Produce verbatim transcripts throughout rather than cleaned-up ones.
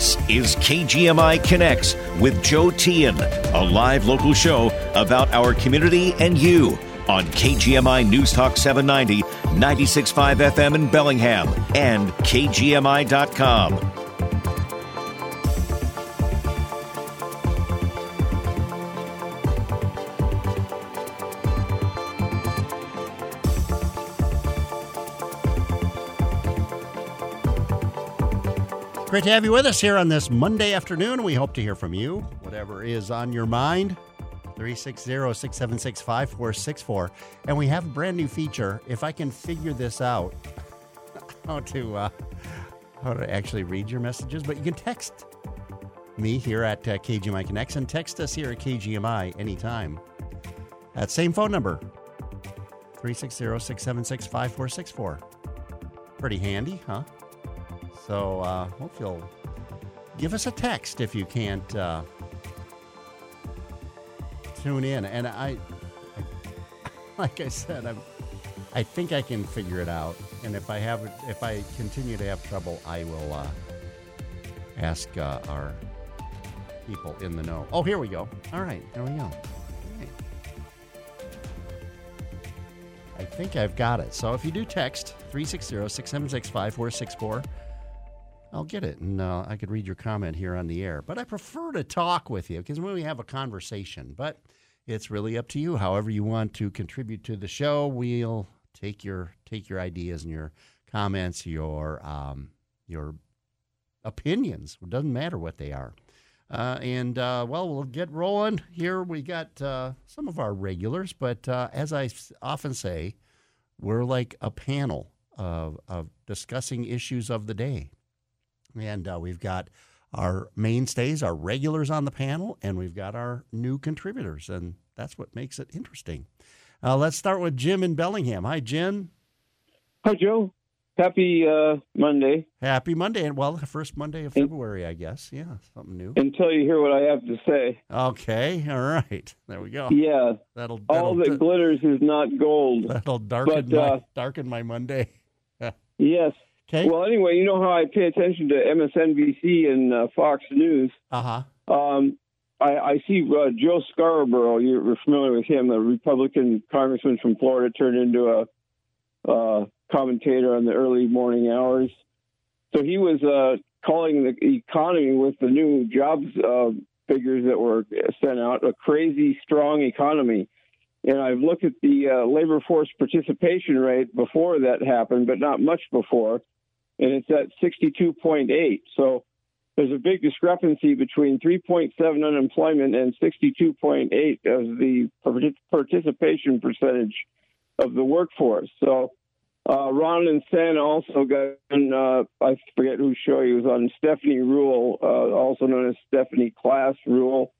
This is K G M I Connects with Joe Tien, a live local show about our community and you on K G M I News Talk seven ninety, ninety-six point five F M in Bellingham and K G M I dot com. Great to have you with us here on this Monday afternoon. We hope to hear from you, whatever is on your mind, three six zero, six seven six, five four six four. And we have a brand new feature. If I can figure this out, how to uh, how to actually read your messages, but you can text me here at uh, K G M I Connects and text us here at K G M I anytime. That same phone number, three six zero, six seven six, five four six four. Pretty handy, huh? So uh, hope you'll give us a text if you can't uh, tune in. And I, I, like I said, I'm, I think I can figure it out. And if I have, if I continue to have trouble, I will uh, ask uh, our people in the know. Oh, here we go. All right, there we go. All right. I think I've got it. So if you do text three six zero, six seven six, five four six four. I'll get it, and uh, I could read your comment here on the air. But I prefer to talk with you because we have a conversation. But it's really up to you. However you want to contribute to the show, we'll take your take your ideas and your comments, your um, your opinions. It doesn't matter what they are. Uh, and, uh, well, we'll get rolling. Here we got uh, some of our regulars. But uh, as I often say, we're like a panel of, of discussing issues of the day. And uh, we've got our mainstays, our regulars on the panel, and we've got our new contributors, and that's what makes it interesting. Uh, let's start with Jim in Bellingham. Hi, Jim. Hi, Joe. Happy uh, Monday. Happy Monday. And, well, the first Monday of February, I guess. Yeah, something new. Until you hear what I have to say. Okay. All right. There we go. Yeah. That'll, that'll all that d- glitters is not gold. That'll darken, but, uh, my, darken my Monday. Yes. Okay. Well, anyway, you know how I pay attention to M S N B C and uh, Fox News? Uh-huh. Um, I, I see uh, Joe Scarborough. You're familiar with him, the Republican congressman from Florida, turned into a uh, commentator on the early morning hours. So he was uh, calling the economy with the new jobs uh, figures that were sent out, a crazy strong economy. And I've looked at the uh, labor force participation rate before that happened, but not much before. And it's at sixty-two point eight. So there's a big discrepancy between three point seven unemployment and sixty-two point eight as the participation percentage of the workforce. So uh, Ron and Sen also got, and, uh, I forget whose show he was on, Stephanie Rule, uh, also known as Stephanie Glass Rule.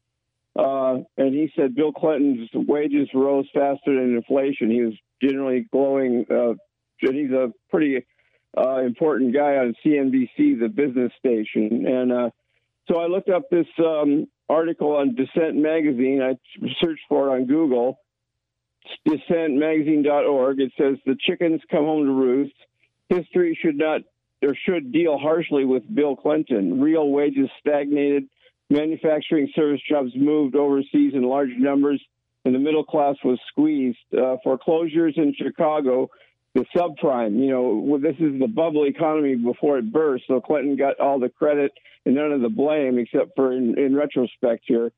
Uh, and he said Bill Clinton's wages rose faster than inflation. He was generally glowing. Uh, he's a pretty... Uh, important guy on C N B C, the business station. And uh, so I looked up this um, article on Dissent Magazine. I searched for it on Google, it's dissent magazine dot org. It says, the chickens come home to roost. History should not or should deal harshly with Bill Clinton. Real wages stagnated. Manufacturing service jobs moved overseas in large numbers, and the middle class was squeezed. Uh, foreclosures in Chicago, the subprime, you know, well, this is the bubble economy before it burst. So Clinton got all the credit and none of the blame, except for in, in retrospect here.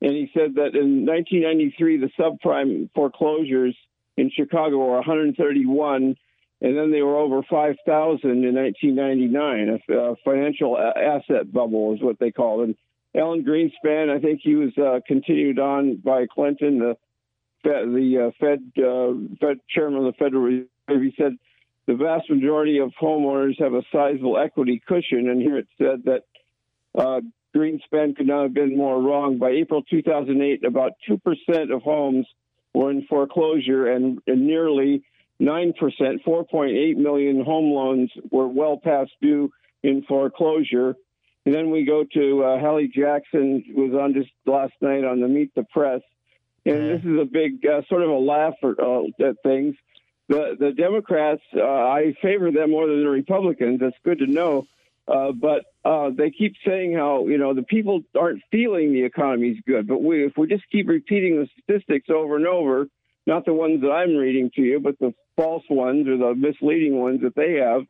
And he said that in nineteen ninety-three, the subprime foreclosures in Chicago were one hundred thirty-one, and then they were over five thousand in nineteen ninety-nine. A, a financial asset bubble is what they call it. And Alan Greenspan, I think he was uh, continued on by Clinton, the the uh, Fed, uh, Fed chairman of the Federal Reserve. He said the vast majority of homeowners have a sizable equity cushion, and here it said that uh, Greenspan could not have been more wrong. By April two thousand eight, about two percent of homes were in foreclosure, and, and nearly nine percent, four point eight million home loans were well past due in foreclosure. And then we go to uh, Hallie Jackson, who was on just last night on the Meet the Press, and this is a big uh, sort of a laugh at uh, things. The the Democrats, uh, I favor them more than the Republicans. That's good to know. Uh, but uh, they keep saying how, you know, the people aren't feeling the economy's good. But we, if we just keep repeating the statistics over and over, not the ones that I'm reading to you, but the false ones or the misleading ones that they have,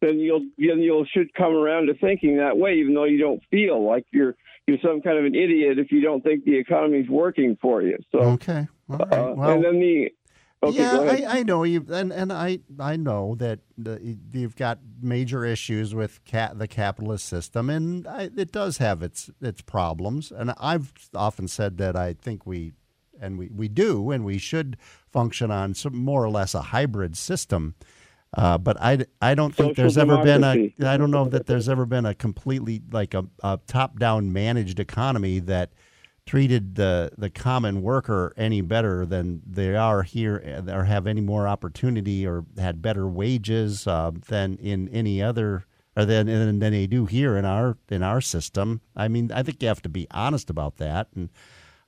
then you'll then you'll should come around to thinking that way, even though you don't feel like you're you're some kind of an idiot if you don't think the economy's working for you. So okay, all right. uh, well, and then the. Okay, yeah, I, I know you, and and I I know that the, you've got major issues with cat, the capitalist system, and I, it does have its its problems. And I've often said that I think we, and we, we do, and we should function on some more or less a hybrid system. Uh, but I, I don't think Social there's democracy. ever been a I don't know that there's ever been a completely like a, a top down managed economy that treated the, the common worker any better than they are here, or have any more opportunity, or had better wages uh, than in any other, or than than they do here in our in our system. I mean, I think you have to be honest about that. And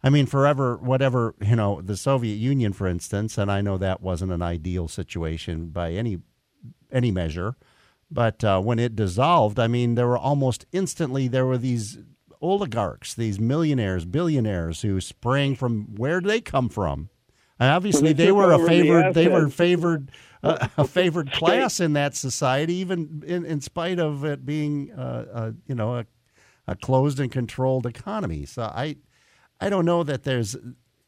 I mean, forever, whatever, you know, the Soviet Union, for instance, and I know that wasn't an ideal situation by any any measure, but uh, when it dissolved, I mean, there were almost instantly there were these oligarchs, these millionaires, billionaires who sprang from where did they come from? And obviously, well, they, they were a favored, they were favored, uh, a favored class in that society, even in, in spite of it being, uh, uh, you know, a, a closed and controlled economy. So I, I don't know that there's.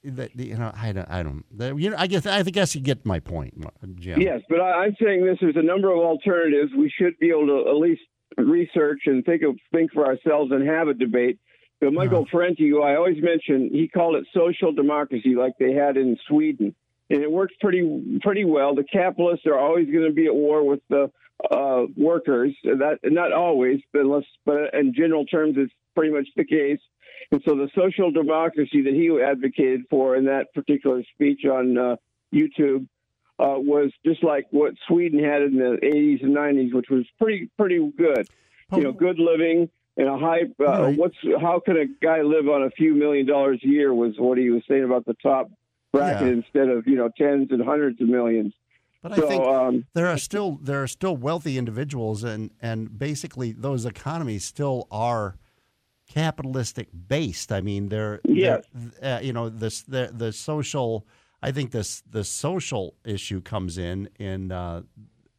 That, you know, I don't. I don't. You know, I guess. I guess you get my point, Jim. Yes, but I, I'm saying this. There's a number of alternatives. We should be able to at least research and think of think for ourselves and have a debate. But Michael uh-huh. Parenti, who I always mention, he called it social democracy, like they had in Sweden, and it worked pretty pretty well. The capitalists are always going to be at war with the uh, workers. That not always, but unless, but in general terms, it's pretty much the case. And so the social democracy that he advocated for in that particular speech on uh, YouTube uh, was just like what Sweden had in the eighties and nineties, which was pretty pretty good. You know, good living and a high. Uh, what's how can a guy live on a few million dollars a year? Was what he was saying about the top bracket yeah. instead of you know tens and hundreds of millions. But I think um, there are still there are still wealthy individuals, and and basically those economies still are capitalistic based. I mean, they're, yes. they're uh, you know, this, the, the social, I think this, the social issue comes in, in uh,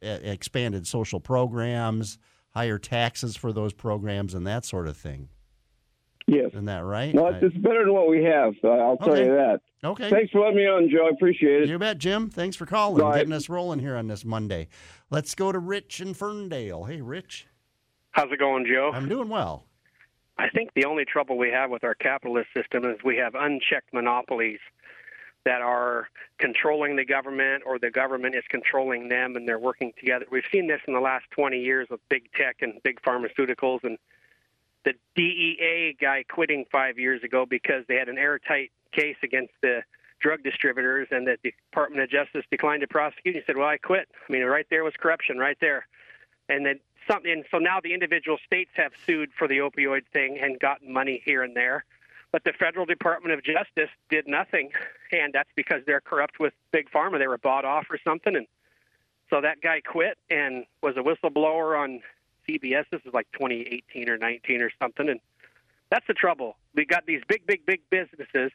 expanded social programs, higher taxes for those programs and that sort of thing. Yes. Isn't that right? Well, it's I, better than what we have. So I'll tell okay. you that. Okay. Thanks for letting me on, Joe. I appreciate it. You bet, Jim. Thanks for calling. Right. Getting us rolling here on this Monday. Let's go to Rich in Ferndale. Hey, Rich. How's it going, Joe? I'm doing well. I think the only trouble we have with our capitalist system is we have unchecked monopolies that are controlling the government, or the government is controlling them, and they're working together. We've seen this in the last twenty years with big tech and big pharmaceuticals, and the D E A guy quitting five years ago because they had an airtight case against the drug distributors, and the Department of Justice declined to prosecute. He said, well, I quit. I mean, right there was corruption, right there. And then something. And so now the individual states have sued for the opioid thing and gotten money here and there. But the Federal Department of Justice did nothing, and that's because they're corrupt with Big Pharma. They were bought off or something, and so that guy quit and was a whistleblower on C B S. This is like twenty eighteen or nineteen or something, and that's the trouble. We got these big, big, big businesses, and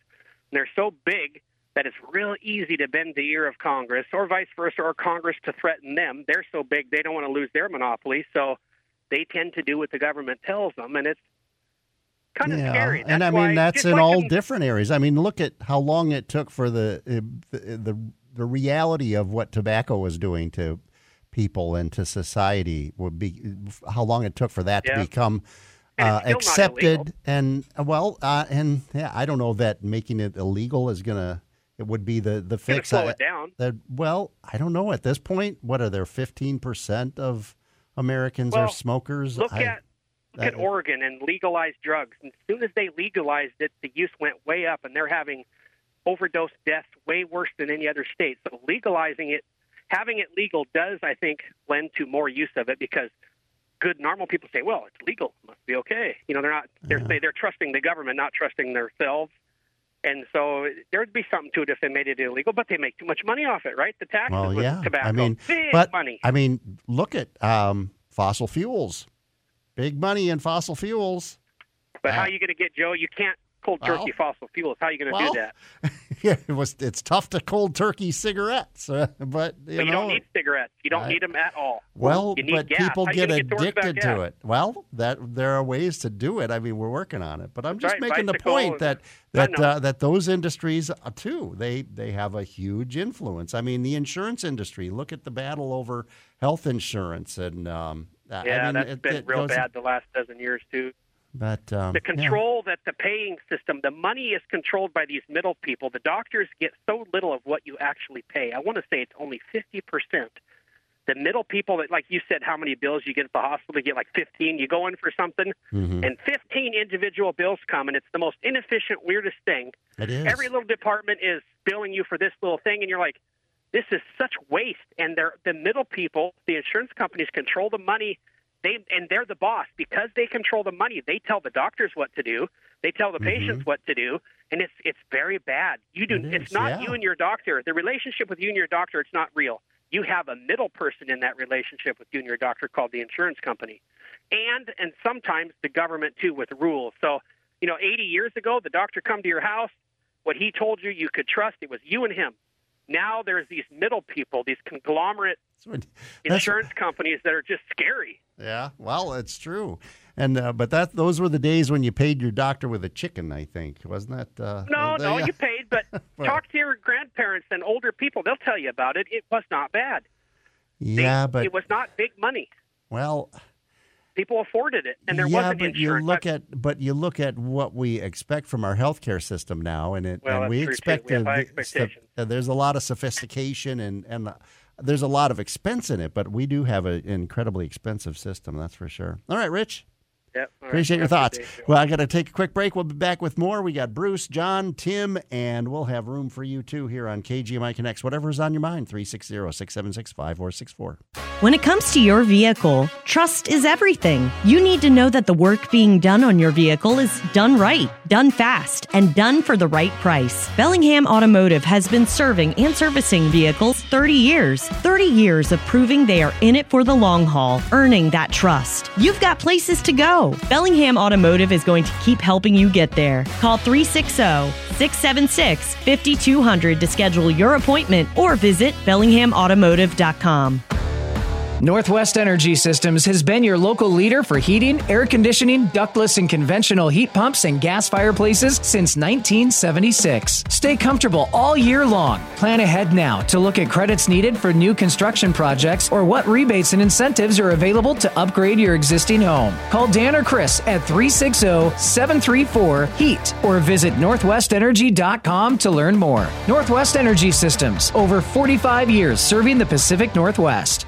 they're so big that it's real easy to bend the ear of Congress, or vice versa, or Congress to threaten them. They're so big, they don't want to lose their monopoly, so they tend to do what the government tells them, and it's kind of yeah. scary. That's and, I mean, that's in like all in, different areas. I mean, look at how long it took for the, the the the reality of what tobacco was doing to people and to society, would be how long it took for that yeah. to become Uh, accepted. And, well, uh, and yeah, I don't know that making it illegal is going to, it would be the, the fix. Slow I, it down. That, well, I don't know. At this point, what are there, fifteen percent of Americans well, are smokers? Look I, at look I, at Oregon and legalized drugs. And as soon as they legalized it, the use went way up, and they're having overdose deaths way worse than any other state. So legalizing it, having it legal does, I think, lend to more use of it, because good normal people say, well, it's legal, it must be okay. You know, they're not they're yeah. they're trusting the government, not trusting themselves. And so there'd be something to it if they made it illegal, but they make too much money off it, right? The taxes well, with yeah. tobacco, I mean, big but, money. I mean, look at um, fossil fuels. Big money in fossil fuels. But uh, how are you going to get, Joe? You can't cold turkey well, fossil fuels. How are you going to well, do that? Yeah, it was. It's tough to cold turkey cigarettes, uh, but you, but you know, don't need cigarettes. You don't I, need them at all. Well, you need but gas. People get addicted get to, to it. Well, that there are ways to do it. I mean, we're working on it. But I'm just right, making the point that that uh, that those industries uh, too they they have a huge influence. I mean, the insurance industry. Look at the battle over health insurance, and um, yeah, I mean, that's it, been it real bad the last dozen years too. But, um, the control yeah. that the paying system, the money is controlled by these middle people. The doctors get so little of what you actually pay. I want to say it's only fifty percent. The middle people, that, like you said, how many bills you get at the hospital, you get like fifteen. You go in for something, mm-hmm. and fifteen individual bills come, and it's the most inefficient, weirdest thing. It is. Every little department is billing you for this little thing, and you're like, this is such waste. And they're, the middle people, the insurance companies, control the money. They, and they're the boss. Because they control the money, they tell the doctors what to do. They tell the mm-hmm. patients what to do, and it's it's very bad. You do. It is, it's not yeah. you and your doctor. The relationship with you and your doctor, it's not real. You have a middle person in that relationship with you and your doctor called the insurance company, and and sometimes the government, too, with rules. So, you know, eighty years ago, the doctor come to your house. What he told you, you could trust. It was you and him. Now there's these middle people, these conglomerate that's, insurance that's, companies that are just scary. Yeah, well, it's true. And uh, but that those were the days when you paid your doctor with a chicken, I think. Wasn't that? Uh, no, they, no, uh, you paid, but well, talk to your grandparents and older people. They'll tell you about it. It was not bad. Yeah, they, but... It was not big money. Well... People afforded it, and there yeah, wasn't but insurance. You look at, but you look at what we expect from our healthcare system now, and, it, well, and we expect we the, the, the, there's a lot of sophistication, and, and the, there's a lot of expense in it, but we do have an incredibly expensive system, that's for sure. All right, Rich. Yep. All Appreciate right. your thoughts. Day, well, I got to take a quick break. We'll be back with more. We got Bruce, John, Tim, and we'll have room for you, too, here on K G M I Connects. Whatever's on your mind, three six zero, six seven six, five four six four. When it comes to your vehicle, trust is everything. You need to know that the work being done on your vehicle is done right, done fast, and done for the right price. Bellingham Automotive has been serving and servicing vehicles thirty years. thirty years of proving they are in it for the long haul, earning that trust. You've got places to go. Bellingham Automotive is going to keep helping you get there. Call three six zero, six seven six, five two zero zero to schedule your appointment or visit bellingham automotive dot com. Northwest Energy Systems has been your local leader for heating, air conditioning, ductless and conventional heat pumps, and gas fireplaces since nineteen seventy-six. Stay comfortable all year long. Plan ahead now to look at credits needed for new construction projects or what rebates and incentives are available to upgrade your existing home. Call Dan or Chris at three six zero, seven three four, HEAT or visit northwest energy dot com to learn more. Northwest Energy Systems, over forty-five years serving the Pacific Northwest.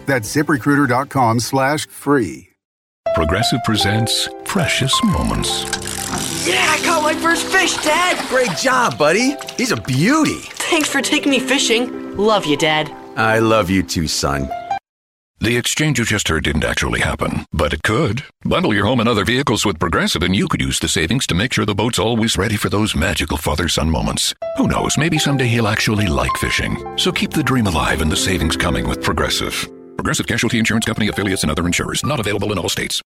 That's zip recruiter dot com slash free. Progressive presents Precious Moments. Yeah, I caught my first fish, Dad! Great job, buddy. He's a beauty. Thanks for taking me fishing. Love you, Dad. I love you too, son. The exchange you just heard didn't actually happen, but it could. Bundle your home and other vehicles with Progressive, and you could use the savings to make sure the boat's always ready for those magical father-son moments. Who knows, maybe someday he'll actually like fishing. So keep the dream alive and the savings coming with Progressive. Progressive Casualty Insurance Company, affiliates, and other insurers. Not available in all states.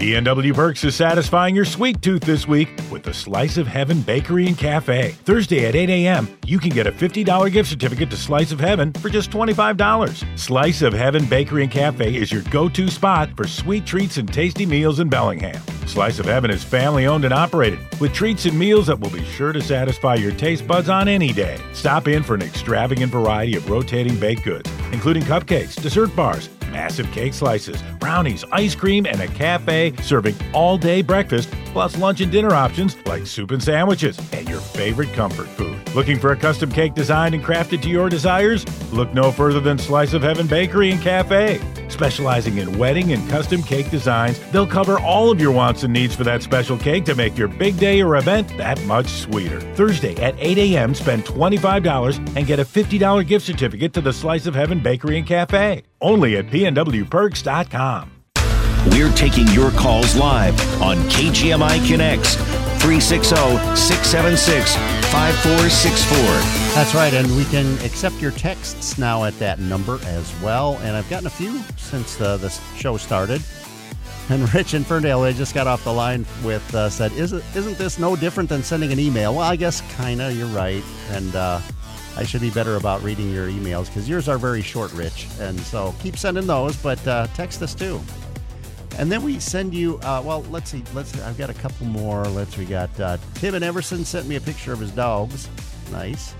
E and W Perks is satisfying your sweet tooth this week with the Slice of Heaven Bakery and Cafe. Thursday at eight a.m., you can get a fifty dollars gift certificate to Slice of Heaven for just twenty-five dollars. Slice of Heaven Bakery and Cafe is your go-to spot for sweet treats and tasty meals in Bellingham. Slice of Heaven is family-owned and operated, with treats and meals that will be sure to satisfy your taste buds on any day. Stop in for an extravagant variety of rotating baked goods, including cupcakes, dessert bars, massive cake slices, brownies, ice cream, and a cafe serving all-day breakfast, plus lunch and dinner options like soup and sandwiches, and your favorite comfort food. Looking for a custom cake designed and crafted to your desires? Look no further than Slice of Heaven Bakery and Cafe. Specializing in wedding and custom cake designs, they'll cover all of your wants and needs for that special cake to make your big day or event that much sweeter. Thursday at eight a.m., spend twenty-five dollars and get a fifty dollars gift certificate to the Slice of Heaven Bakery and Cafe. Only at p n w perks dot com. We're taking your calls live on K G M I Connects, three six zero, six seven six, five four six four. That's right, and we can accept your texts now at that number as well. And I've gotten a few since uh, the show started. And Rich in Ferndale, they just got off the line with, uh, said, isn't, isn't this no different than sending an email? Well, I guess kind of, you're right. And uh, I should be better about reading your emails because yours are very short, Rich. And so keep sending those, but uh, text us too. And then we send you, uh, well, let's see, let's. See, I've got a couple more. Let's, we got uh, Tim and Everson sent me a picture of his dogs. Nice.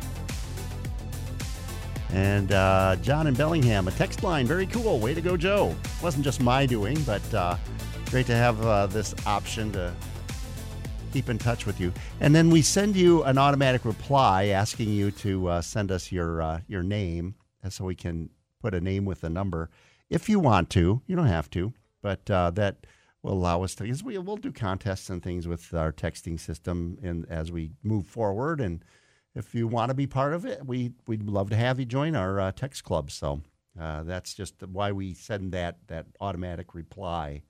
And uh, John in Bellingham, a text line, very cool. Way to go, Joe. Wasn't just my doing, but uh, great to have uh, this option to keep in touch with you. And then we send you an automatic reply asking you to uh, send us your uh, your name so we can put a name with a number. If you want to, you don't have to. But uh, that will allow us to, because we, we'll do contests and things with our texting system in, as we move forward. And if you want to be part of it, we, we'd love to have you join our uh, text club. So uh, that's just why we send that, that automatic reply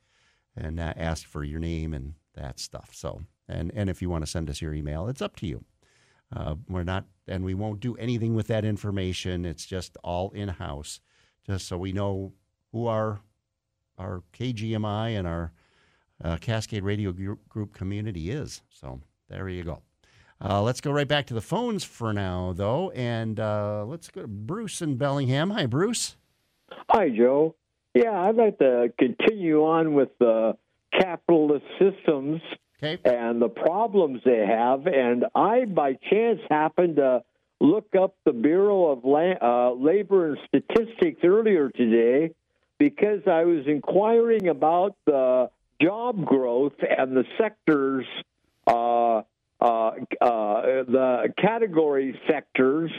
and uh, ask for your name and that stuff. So and, and if you want to send us your email, it's up to you. Uh, we're not, and we won't do anything with that information. It's just all in-house, just so we know who our our K G M I and our uh, Cascade Radio Group community is. So there you go. Uh, let's go right back to the phones for now, though, and uh, let's go to Bruce in Bellingham. Hi, Bruce. Hi, Joe. Yeah, I'd like to continue on with the capitalist systems okay. and the problems they have, and I, by chance, happened to look up the Bureau of La- uh, Labor and Statistics earlier today, because I was inquiring about the job growth and the sectors, uh, uh, uh, the category sectors,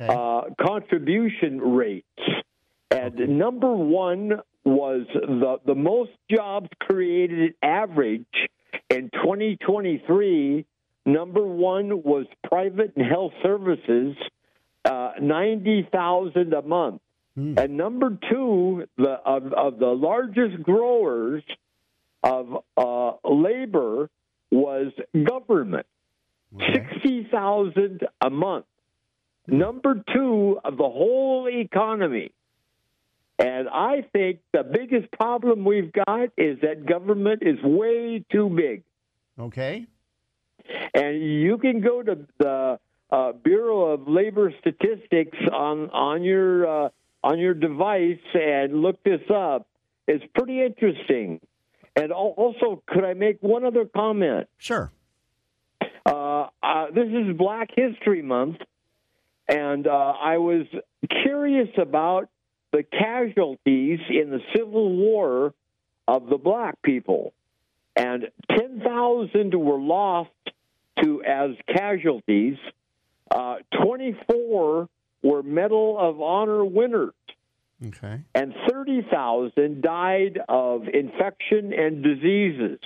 okay. uh, contribution rates. And number one was the, the most jobs created average in twenty twenty-three. Number one was private and health services, uh, ninety thousand a month. And number two, the, of, of the largest growers of uh, labor was government, okay. sixty thousand a month. Number two of the whole economy. And I think the biggest problem we've got is that government is way too big. Okay. And you can go to the uh, Bureau of Labor Statistics on, on your... Uh, on your device and look this up. It's pretty interesting. And also, could I make one other comment? Sure. Uh, uh, this is Black History Month, and uh, I was curious about the casualties in the Civil War of the black people. And ten thousand were lost to as casualties. Uh, twenty-four were Medal of Honor winners, okay. and thirty thousand died of infection and diseases.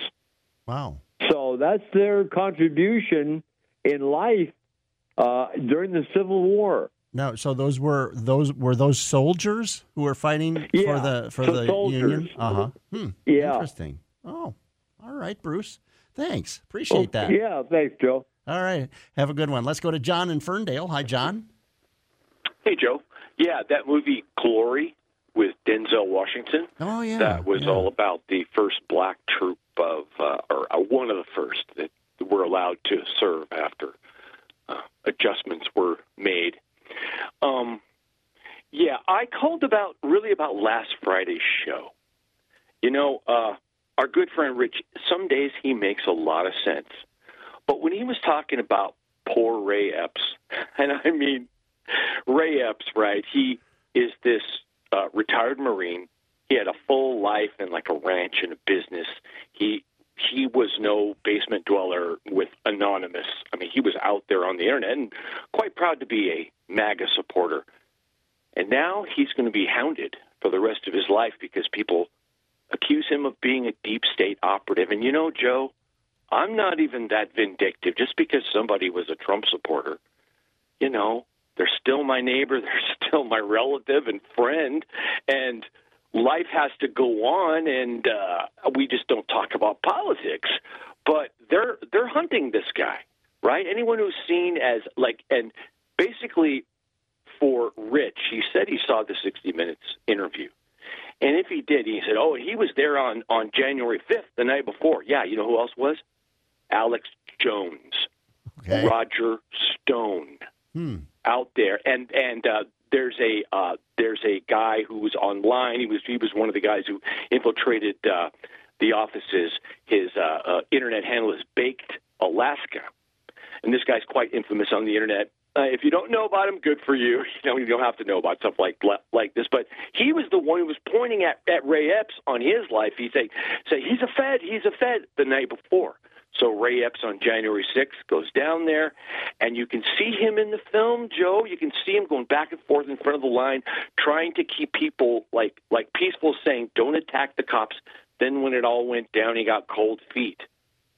Wow. So that's their contribution in life uh, during the Civil War. Now, so those were those were those soldiers who were fighting yeah, for the for the soldiers. Union? Uh-huh. Hmm. Yeah. Interesting. Oh, all right, Bruce. Thanks. Appreciate oh, that. Yeah, thanks, Joe. All right. Have a good one. Let's go to John in Ferndale. Hi, John. Hey, Joe. Yeah, that movie Glory with Denzel Washington. Oh, yeah. That was yeah. all about the first black troop of, uh, or uh, one of the first that were allowed to serve after uh, adjustments were made. Um, yeah, I called about, really about last Friday's show. You know, uh, our good friend Rich, some days he makes a lot of sense. But when he was talking about poor Ray Epps, and I mean, Ray Epps, right? He is this uh, retired Marine. He had a full life and like a ranch and a business. He he was no basement dweller with anonymous. I mean, he was out there on the internet and quite proud to be a MAGA supporter. And now he's going to be hounded for the rest of his life because people accuse him of being a deep state operative. And, you know, Joe, I'm not even that vindictive. Just because somebody was a Trump supporter, you know, they're still my neighbor, they're still my relative and friend, and life has to go on, and uh, we just don't talk about politics. But they're they're hunting this guy, right? Anyone who's seen as, like, and basically for Rich, he said he saw the sixty minutes interview. And if he did, he said, oh, he was there on, on January fifth, the night before. Yeah, you know who else was? Alex Jones, okay. Roger Stone, hmm. out there. And and uh, there's a uh, there's a guy who was online. He was he was one of the guys who infiltrated uh, the offices. His uh, uh, internet handle is Baked Alaska, and this guy's quite infamous on the internet. Uh, if you don't know about him, good for you. You know, you don't have to know about stuff like like this. But he was the one who was pointing at, at Ray Epps on his life. He said, say, he's a Fed, he's a Fed, the night before. So Ray Epps on January sixth goes down there, and you can see him in the film, Joe. You can see him going back and forth in front of the line, trying to keep people like like peaceful, saying, don't attack the cops. Then when it all went down, he got cold feet.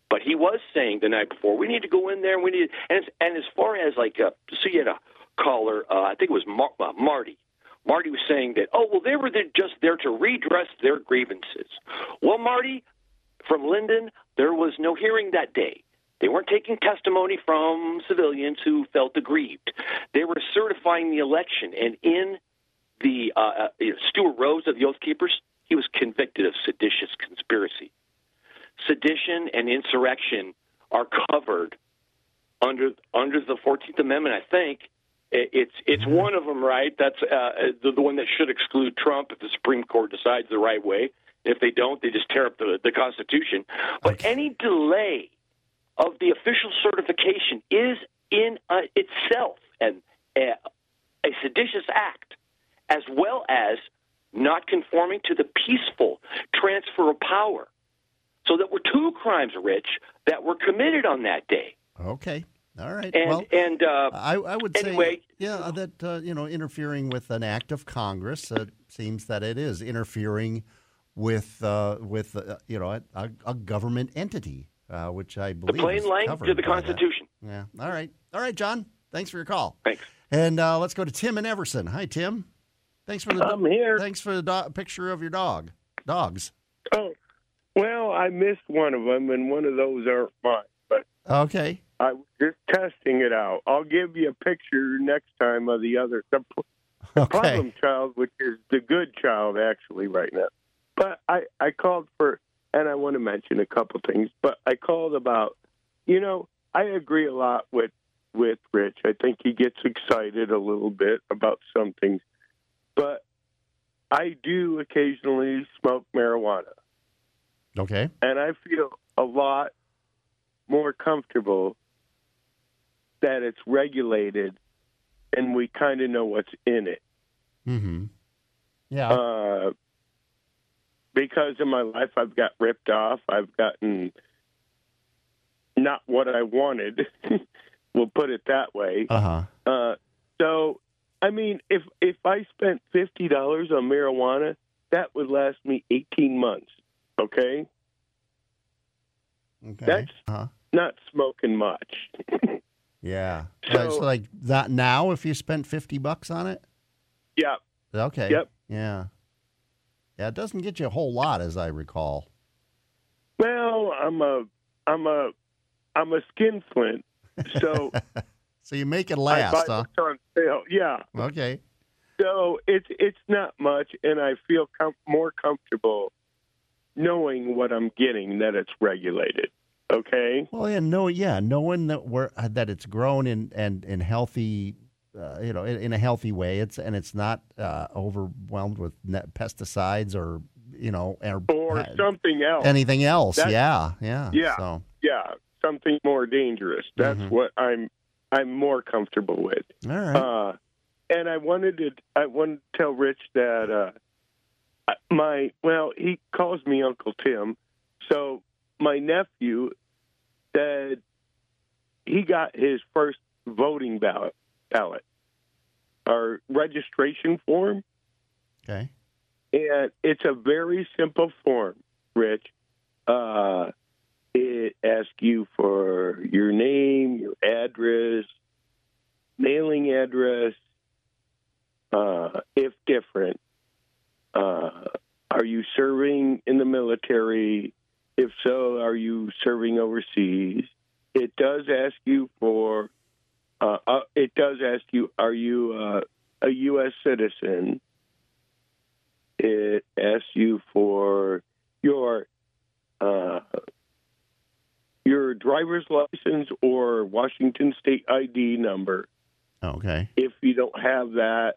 But he was saying the night before, we need to go in there. We need, and, and as far as like, uh, so you had a caller, uh, I think it was Mar- uh, Marty. Marty was saying that, oh, well, they were there just there to redress their grievances. Well, Marty, from Linden, there was no hearing that day. They weren't taking testimony from civilians who felt aggrieved. They were certifying the election. And in the uh, uh, Stuart Rose of the Oath Keepers, he was convicted of seditious conspiracy. Sedition and insurrection are covered under under the fourteenth Amendment, I think. It's it's one of them, right? That's uh, the, the one that should exclude Trump if the Supreme Court decides the right way. If they don't, they just tear up the, the Constitution. But okay. Any delay of the official certification is in uh, itself an, uh, a seditious act, as well as not conforming to the peaceful transfer of power. So that were two crimes, Rich, that were committed on that day. Okay, all right. And, well, and uh, I, I would anyway, say, yeah, that uh, you know, interfering with an act of Congress, it uh, seems that it is interfering with uh, with uh, you know a, a government entity, uh, which I believe the plain language of the Constitution. That. Yeah. All right, all right, John. Thanks for your call. Thanks. And uh, let's go to Tim in Everson. Hi, Tim. Thanks for the. I'm here. Thanks for the do- picture of your dog. Dogs. Oh. Well, I missed one of them, and one of those aren't mine. But okay, I was just testing it out. I'll give you a picture next time of the other the okay. problem child, which is the good child, actually, right now. But I, I called for, and I want to mention a couple things. But I called about, you know, I agree a lot with with Rich. I think he gets excited a little bit about some things, but I do occasionally smoke marijuana. Okay. And I feel a lot more comfortable that it's regulated and we kind of know what's in it. Mm-hmm. Yeah. Uh, because in my life, I've got ripped off. I've gotten not what I wanted. We'll put it that way. Uh-huh. Uh, so, I mean, if, if I spent fifty dollars on marijuana, that would last me eighteen months. Okay? Okay. That's uh-huh. not smoking much. Yeah. So, so, like, that now if you spent fifty bucks on it? Yeah. Okay. Yep. Yeah. Yeah, it doesn't get you a whole lot, as I recall. Well, I'm a, I'm a, I'm a skinflint, so. So you make it last, I buy huh? this on sale. Yeah. Okay. So it's, it's not much, and I feel com- more comfortable knowing what I'm getting, that it's regulated, okay? Well, yeah, no, yeah, knowing that we're uh, that it's grown in and in, in healthy, uh, you know, in, in a healthy way. It's and it's not uh, overwhelmed with net pesticides or you know or, or something else, anything else. That's, yeah, yeah, yeah, so. yeah, something more dangerous. That's mm-hmm. what I'm I'm more comfortable with. All right. Uh, and I wanted to I wanted to tell Rich that. Uh, My well, he calls me Uncle Tim, so my nephew said he got his first voting ballot, ballot or registration form. Okay. And it's a very simple form, Rich. Uh, it asks you for your name, your address, mailing address, uh, if different. Uh, are you serving in the military? If so, are you serving overseas? It does ask you for. Uh, uh, it does ask you, are you uh, a U S citizen? It asks you for your uh, your driver's license or Washington State I D number. Okay. If you don't have that,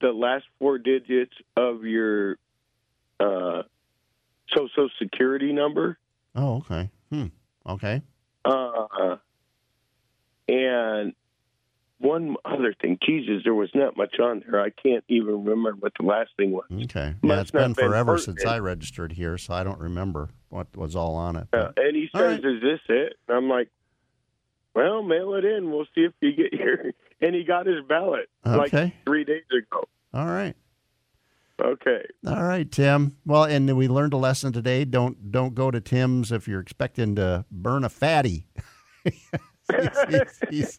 the last four digits of your uh, Social Security number. Oh, okay. Hmm. Okay. Uh, and one other thing. Jesus, there was not much on there. I can't even remember what the last thing was. Okay. Yeah, it's been forever been since I registered here, so I don't remember what was all on it. Uh, and he says, right. Is this it? And I'm like, well, mail it in. We'll see if you get here. And he got his ballot okay. like three days ago. All right. Okay. All right, Tim. Well, and we learned a lesson today. Don't don't go to Tim's if you're expecting to burn a fatty. he's, he's, he's,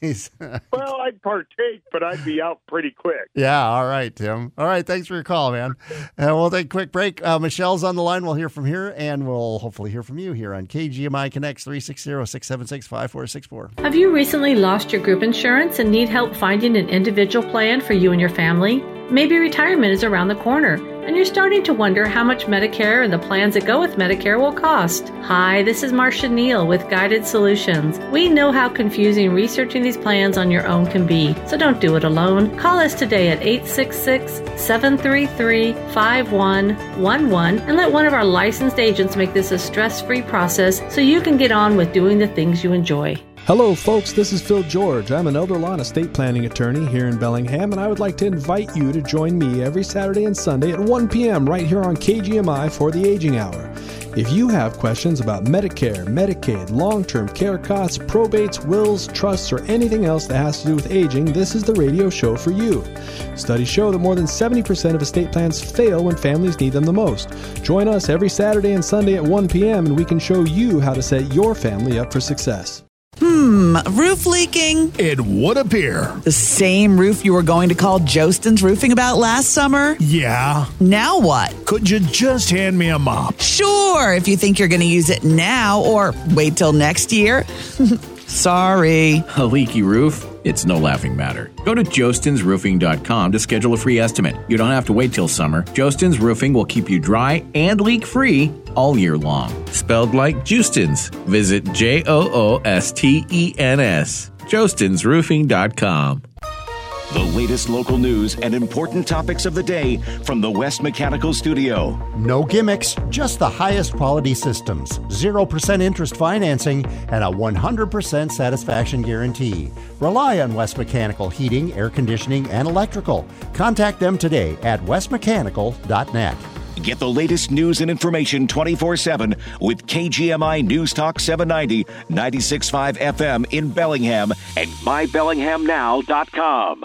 he's, well, I'd partake, but I'd be out pretty quick. Yeah. All right, Tim. All right. Thanks for your call, man. And we'll take a quick break. Uh, Michelle's on the line. We'll hear from her, and we'll hopefully hear from you here on K G M I Connects three six zero, six seven six, five four six four. Have you recently lost your group insurance and need help finding an individual plan for you and your family? Maybe retirement is around the corner, and you're starting to wonder how much Medicare and the plans that go with Medicare will cost. Hi, this is Marcia Neal with Guided Solutions. We know how confusing researching these plans on your own can be, so don't do it alone. Call us today at eight six six, seven three three, five one one one and let one of our licensed agents make this a stress-free process so you can get on with doing the things you enjoy. Hello folks, this is Phil George. I'm an elder law and estate planning attorney here in Bellingham, and I would like to invite you to join me every Saturday and Sunday at one p.m. right here on K G M I for the Aging Hour. If you have questions about Medicare, Medicaid, long-term care costs, probates, wills, trusts, or anything else that has to do with aging, this is the radio show for you. Studies show that more than seventy percent of estate plans fail when families need them the most. Join us every Saturday and Sunday at one p.m. and we can show you how to set your family up for success. Hmm, roof leaking? It would appear. The same roof you were going to call Jostin's Roofing about last summer? Yeah. Now what? Could you just hand me a mop? Sure, if you think you're going to use it now or wait till next year. Sorry. A leaky roof? It's no laughing matter. Go to jostins roofing dot com to schedule a free estimate. You don't have to wait till summer. Jostin's Roofing will keep you dry and leak-free all year long. Spelled like Justins. Visit J O O S T E N S. jostins roofing dot com. The latest local news and important topics of the day from the West Mechanical Studio. No gimmicks, just the highest quality systems, zero percent interest financing, and a one hundred percent satisfaction guarantee. Rely on West Mechanical Heating, Air Conditioning, and Electrical. Contact them today at west mechanical dot net. Get the latest news and information twenty-four seven with K G M I News Talk seven ninety, ninety-six point five F M in Bellingham and my bellingham now dot com.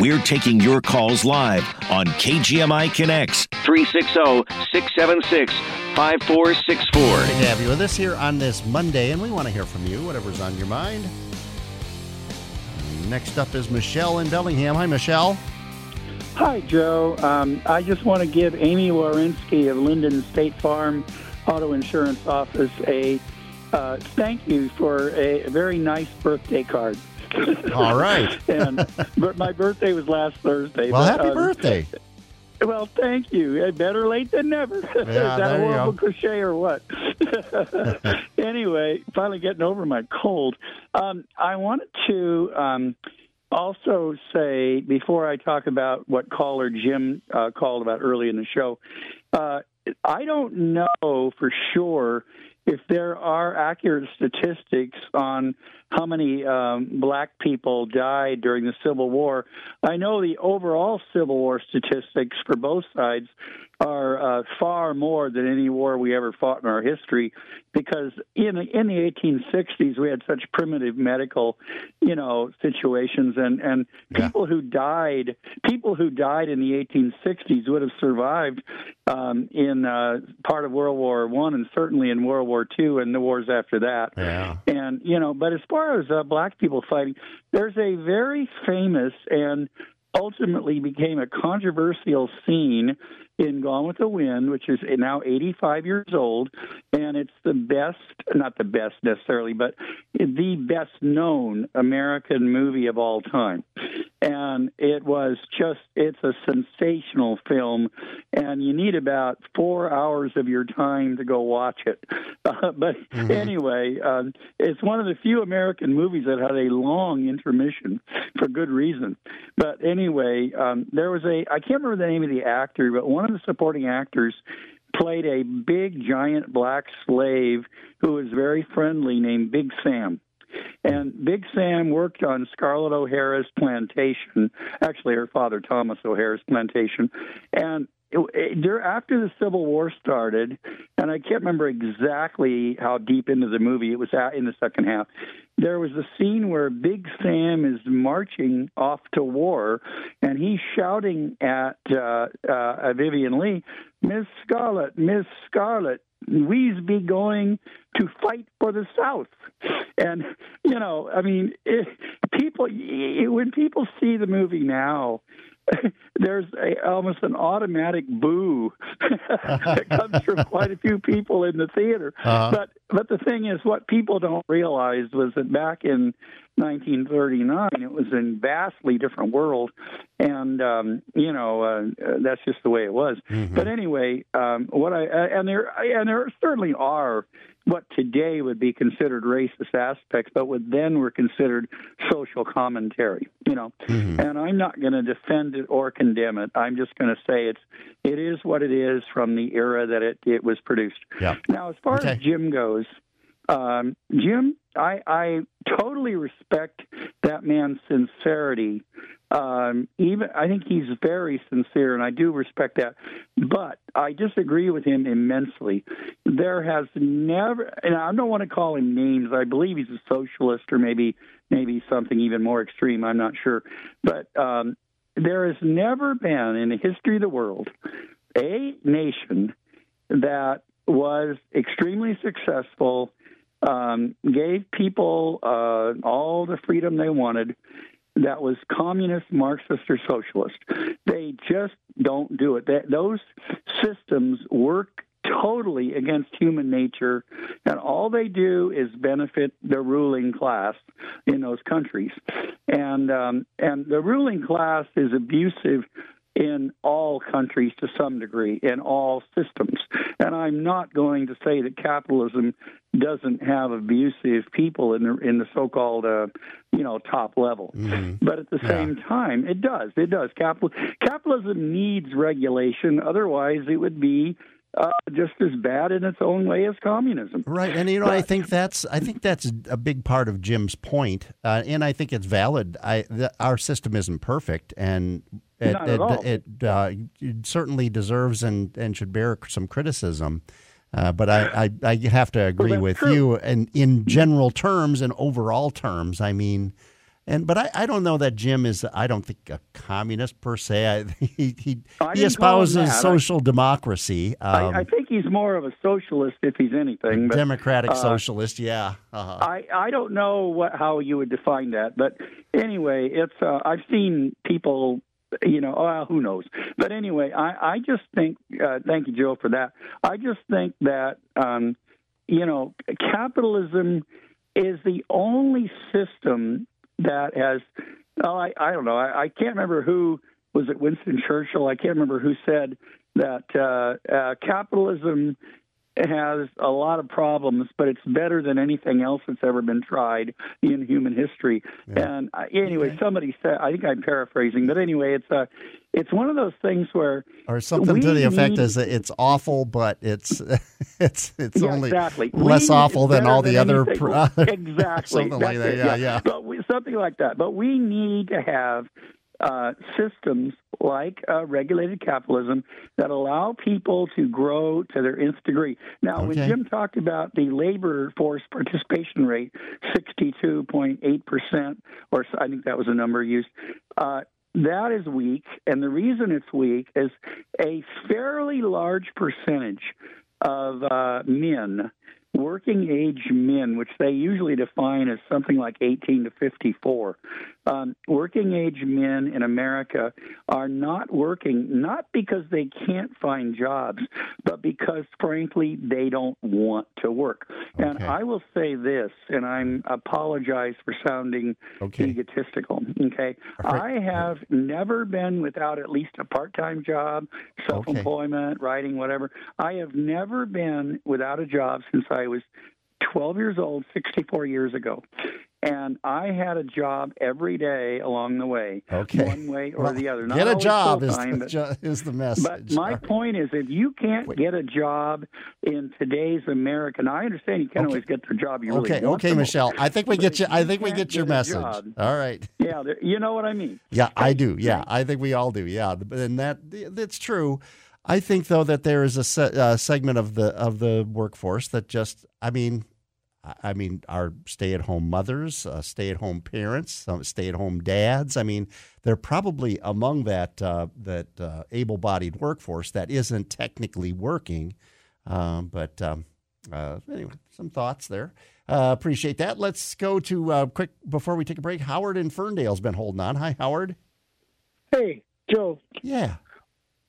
We're taking your calls live on K G M I Connects three six zero, six seven six, five four six four. Good to have you with us here on this Monday, and we want to hear from you, whatever's on your mind. Next up is Michelle in Bellingham. Hi, Michelle. Hi, Joe. Um, I just want to give Amy Warinsky of Linden State Farm Auto Insurance Office a uh, thank you for a very nice birthday card. All right. And but my birthday was last Thursday. Well, but, happy um, birthday. Well, thank you. Better late than never. Yeah, is that a horrible cliche or what? Anyway, finally getting over my cold. Um, I wanted to... Um, Also say, before I talk about what caller Jim uh, called about early in the show, uh, I don't know for sure if there are accurate statistics on how many um, black people died during the Civil War, I know the overall Civil War statistics for both sides are uh, far more than any war we ever fought in our history, because in, in the eighteen sixties, we had such primitive medical, you know, situations, and, and yeah. people who died, people who died in the eighteen sixties would have survived um, in uh, part of World War One, and certainly in World War Two and the wars after that. Yeah. And, you know, but as far as uh, black people fighting, there's a very famous and ultimately became a controversial scene in Gone with the Wind, which is now eighty-five years old, and it's the best, not the best necessarily, but the best-known American movie of all time. And it was just, it's a sensational film, and you need about four hours of your time to go watch it. Uh, but mm-hmm. anyway, um, it's one of the few American movies that had a long intermission for good reason. But anyway, um, there was a, I can't remember the name of the actor, but one of the supporting actors played a big, giant black slave who was very friendly, named Big Sam. And Big Sam worked on Scarlett O'Hara's plantation, actually her father Thomas O'Hara's plantation. And it, it, after the Civil War started, and I can't remember exactly how deep into the movie, it was in the second half, there was a scene where Big Sam is marching off to war, and he's shouting at uh, uh, Vivian Lee, "Miss Scarlett, Miss Scarlett, we's be going to fight for the South." And, you know, I mean, it, people, it, when people see the movie now, there's a, almost an automatic boo that comes from quite a few people in the theater. Uh-huh. But but the thing is, what people don't realize was that back in nineteen thirty-nine, it was a vastly different world, and um, you know uh, that's just the way it was. Mm-hmm. But anyway, um, what I and there and there certainly are what today would be considered racist aspects, but what then were considered social commentary, you know. Mm-hmm. And I'm not going to defend it or condemn it. I'm just going to say it's it is what it is from the era that it, it was produced. Yep. Now, as far okay. as Jim goes, um, Jim, I, I totally respect that man's sincerity. Um, even I think he's very sincere, and I do respect that. But I disagree with him immensely. There has never, and I don't want to call him names. I believe he's a socialist, or maybe maybe something even more extreme. I'm not sure. But um, there has never been in the history of the world a nation that was extremely successful, um, gave people uh, all the freedom they wanted, that was communist, Marxist, or socialist. They just don't do it. They, those systems work totally against human nature, and all they do is benefit the ruling class in those countries. And um, and the ruling class is abusive in all countries to some degree, in all systems. And I'm not going to say that capitalism doesn't have abusive people in the, in the so-called, uh, you know, top level. Mm-hmm. But at the yeah. same time, it does. It does. Capital, capitalism needs regulation. Otherwise, it would be uh, just as bad in its own way as communism. Right. And, you know, but, I think that's I think that's a big part of Jim's point. Uh, and I think it's valid. I, the, our system isn't perfect. And It, Not at it, all. It, uh, it certainly deserves and, and should bear some criticism, uh, but I, I, I have to agree well, with true. you. And in general terms and overall terms, I mean, and but I, I don't know that Jim is. I don't think a communist per se. I, he he, I he espouses social I, democracy. Um, I, I think he's more of a socialist if he's anything. But, democratic uh, socialist, yeah. Uh-huh. I I don't know what how you would define that, but anyway, it's uh, I've seen people. You know, well, who knows? But anyway, I, I just think, uh, thank you, Joe, for that. I just think that, um, you know, capitalism is the only system that has, oh, I, I don't know, I, I can't remember who, was it Winston Churchill? I can't remember who said that uh, uh, capitalism has a lot of problems, but it's better than anything else that's ever been tried in human history. Yeah. And uh, anyway, okay. somebody said, I think I'm paraphrasing, but anyway, it's a, it's one of those things where, or something to the effect is that it's awful, but it's it's it's yeah, only exactly. less we awful than all the than other pro- exactly something like that. It, yeah, yeah, yeah. But we, something like that. But we need to have Uh, systems like uh, regulated capitalism that allow people to grow to their nth degree. Now, okay. when Jim talked about the labor force participation rate, sixty-two point eight percent, or I think that was the number used, uh, that is weak. And the reason it's weak is a fairly large percentage of uh, men, working-age men, which they usually define as something like eighteen to fifty-four, um, working-age men in America are not working, not because they can't find jobs, but because, frankly, they don't want to work. Okay. And I will say this, and I apologize for sounding okay. egotistical, okay? Right. I have never been without at least a part-time job, self-employment, okay. writing, whatever. I have never been without a job since I I was twelve years old, sixty-four years ago, and I had a job every day along the way, okay. one way or well, the other. Not get a job is the, but, jo- is the message. But my right. point is, if you can't Wait. get a job in today's America, now I understand you can't okay. always get the job you really okay. want. Okay, okay, Michelle, I think we get you. I think we get your get message. Job, all right. Yeah, you know what I mean. Yeah, I do. Yeah, I think we all do. Yeah, and that that's true. I think, though, that there is a se- uh, segment of the of the workforce that just, I mean, I mean, our stay-at-home mothers, uh, stay-at-home parents, uh, stay-at-home dads. I mean, they're probably among that uh, that uh, able-bodied workforce that isn't technically working. Um, but um, uh, anyway, some thoughts there. Uh, appreciate that. Let's go to uh, quick before we take a break. Howard in Ferndale's been holding on. Hi, Howard. Hey, Joe. Yeah.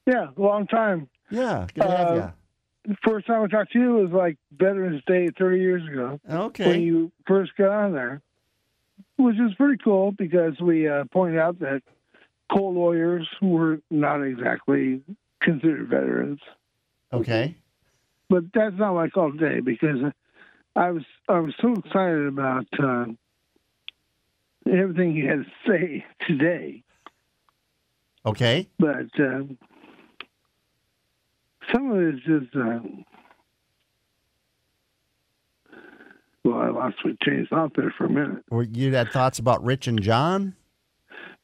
Yeah, long time. Yeah, good to uh, have you. First time I talked to you was like Veterans Day thirty years ago. Okay. When you first got on there, which is pretty cool because we uh, pointed out that coal lawyers were not exactly considered veterans. Okay. But that's not what I call today because I was I was so excited about uh, everything you had to say today. Okay. But. Uh, Some of it is just, uh, well, I lost my chains off there for a minute. Well, you had thoughts about Rich and John?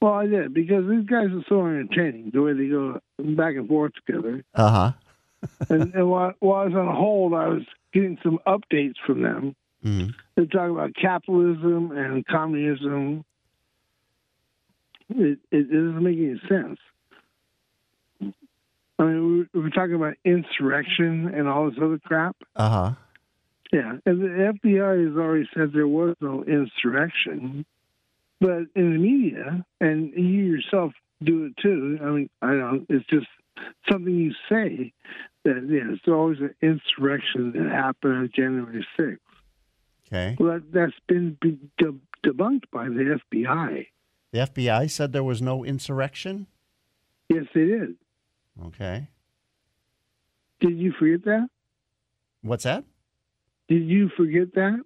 Well, I did, because these guys are so entertaining, the way they go back and forth together. Uh-huh. and and while, while I was on hold, I was getting some updates from them. Mm-hmm. They're talking about capitalism and communism. It, it doesn't make any sense. I mean, we were talking about insurrection and all this other crap. Uh-huh. Yeah, and the F B I has already said there was no insurrection. But in the media, and you yourself do it too, I mean, I don't, it's just something you say that, yeah, it's always an insurrection that happened on January sixth. Okay. Well, that, that's been debunked by the F B I. The F B I said there was no insurrection? Yes, they did. Okay. Did you forget that? What's that? Did you forget that?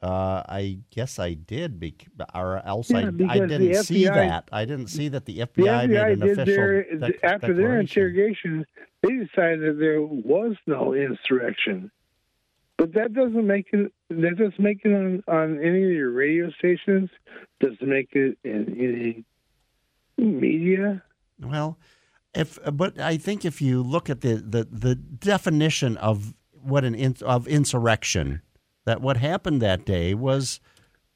Uh, I guess I did, be- or else yeah, I, I didn't F B I, see that. I didn't see that the F B I, the F B I made an did official their, dec- after their interrogation, they decided that there was no insurrection. But that doesn't make it. That doesn't make it on, on any of your radio stations. Doesn't make it in any media. Well. If, but I think if you look at the, the, the definition of what an in, of insurrection, that what happened that day was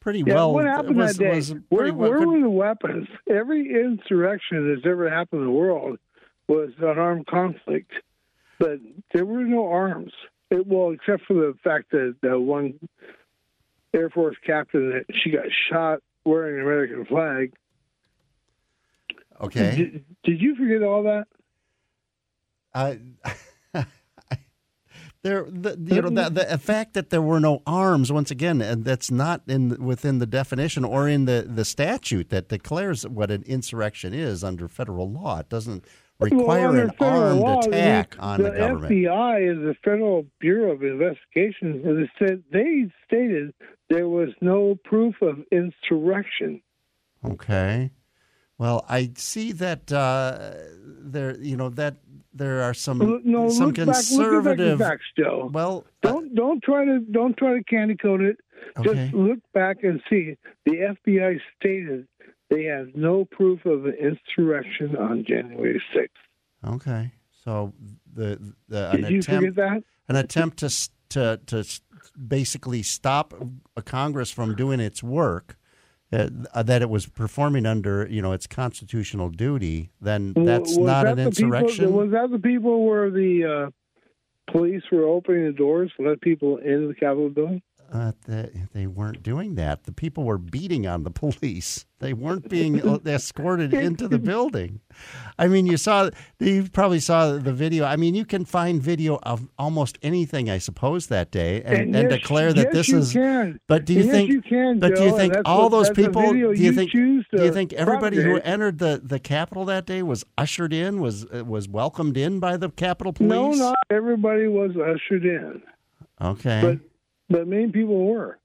pretty yeah, well. What happened was, that day? Was where well, where were the weapons? Every insurrection that's ever happened in the world was an armed conflict, but there were no arms. It, well, except for the fact that the one Air Force captain that she got shot wearing an American flag. Okay. Did, did you forget all that? Uh, there, the, you know, the, the fact that there were no arms once again, and that's not in within the definition or in the, the statute that declares what an insurrection is under federal law. It doesn't require an armed attack on the government. The F B I and the Federal Bureau of Investigation said they stated there was no proof of insurrection. Okay. Well, I see that uh, there, you know, that there are some no, some look conservative. Back, look at facts, Joe. Well, don't uh, don't try to don't try to candy coat it. Okay. Just look back and see. The F B I stated they have no proof of an insurrection on January sixth. Okay, so the, the an Did you attempt forget that? an attempt to to to basically stop a Congress from doing its work. Uh, that it was performing under, you know, its constitutional duty, then that's was not that an insurrection. People, was that the people where the uh, police were opening the doors to let people into the Capitol building? Uh, they, they weren't doing that. The people were beating on the police. They weren't being escorted into the building. I mean, you saw, you probably saw the video. I mean, you can find video of almost anything, I suppose, that day, and, and, and yes, declare that yes, this you is. Can. But do you yes, think? You can, but do you think all what, those people? Do you, you think? Do you think everybody propagate. who entered the, the Capitol that day was ushered in? Was was welcomed in by the Capitol Police? No, not everybody was ushered in. Okay, but but many people were.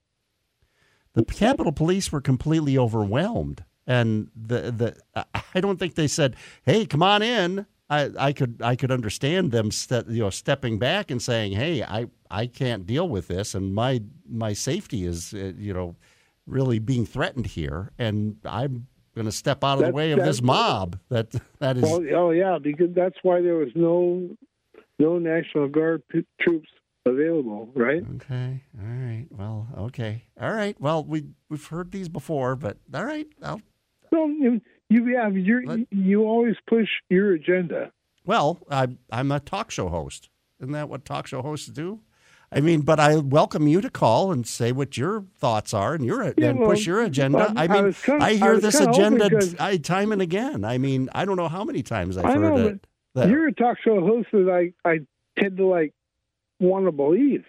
The Capitol Police were completely overwhelmed, and the the I don't think they said, "Hey, come on in." I, I could I could understand them, ste- you know, stepping back and saying, "Hey, I, I can't deal with this, and my my safety is, uh, you know, really being threatened here, and I'm going to step out of that, the way of this mob." That that is. Well, oh yeah, because that's why there was no no National Guard p- troops. Available, right? Okay. All right. Well, okay. All right. Well, we we've heard these before, but all right. I'll. Well, you yeah, you let... you always push your agenda. Well, I'm I'm a talk show host. Isn't that what talk show hosts do? I mean, but I welcome you to call and say what your thoughts are and your yeah, and well, push your agenda. I, I mean, I, kinda, I hear I this agenda because... I, time and again. I mean, I don't know how many times I've I heard know, it. That... You're a talk show host that I I tend to like. want to believe.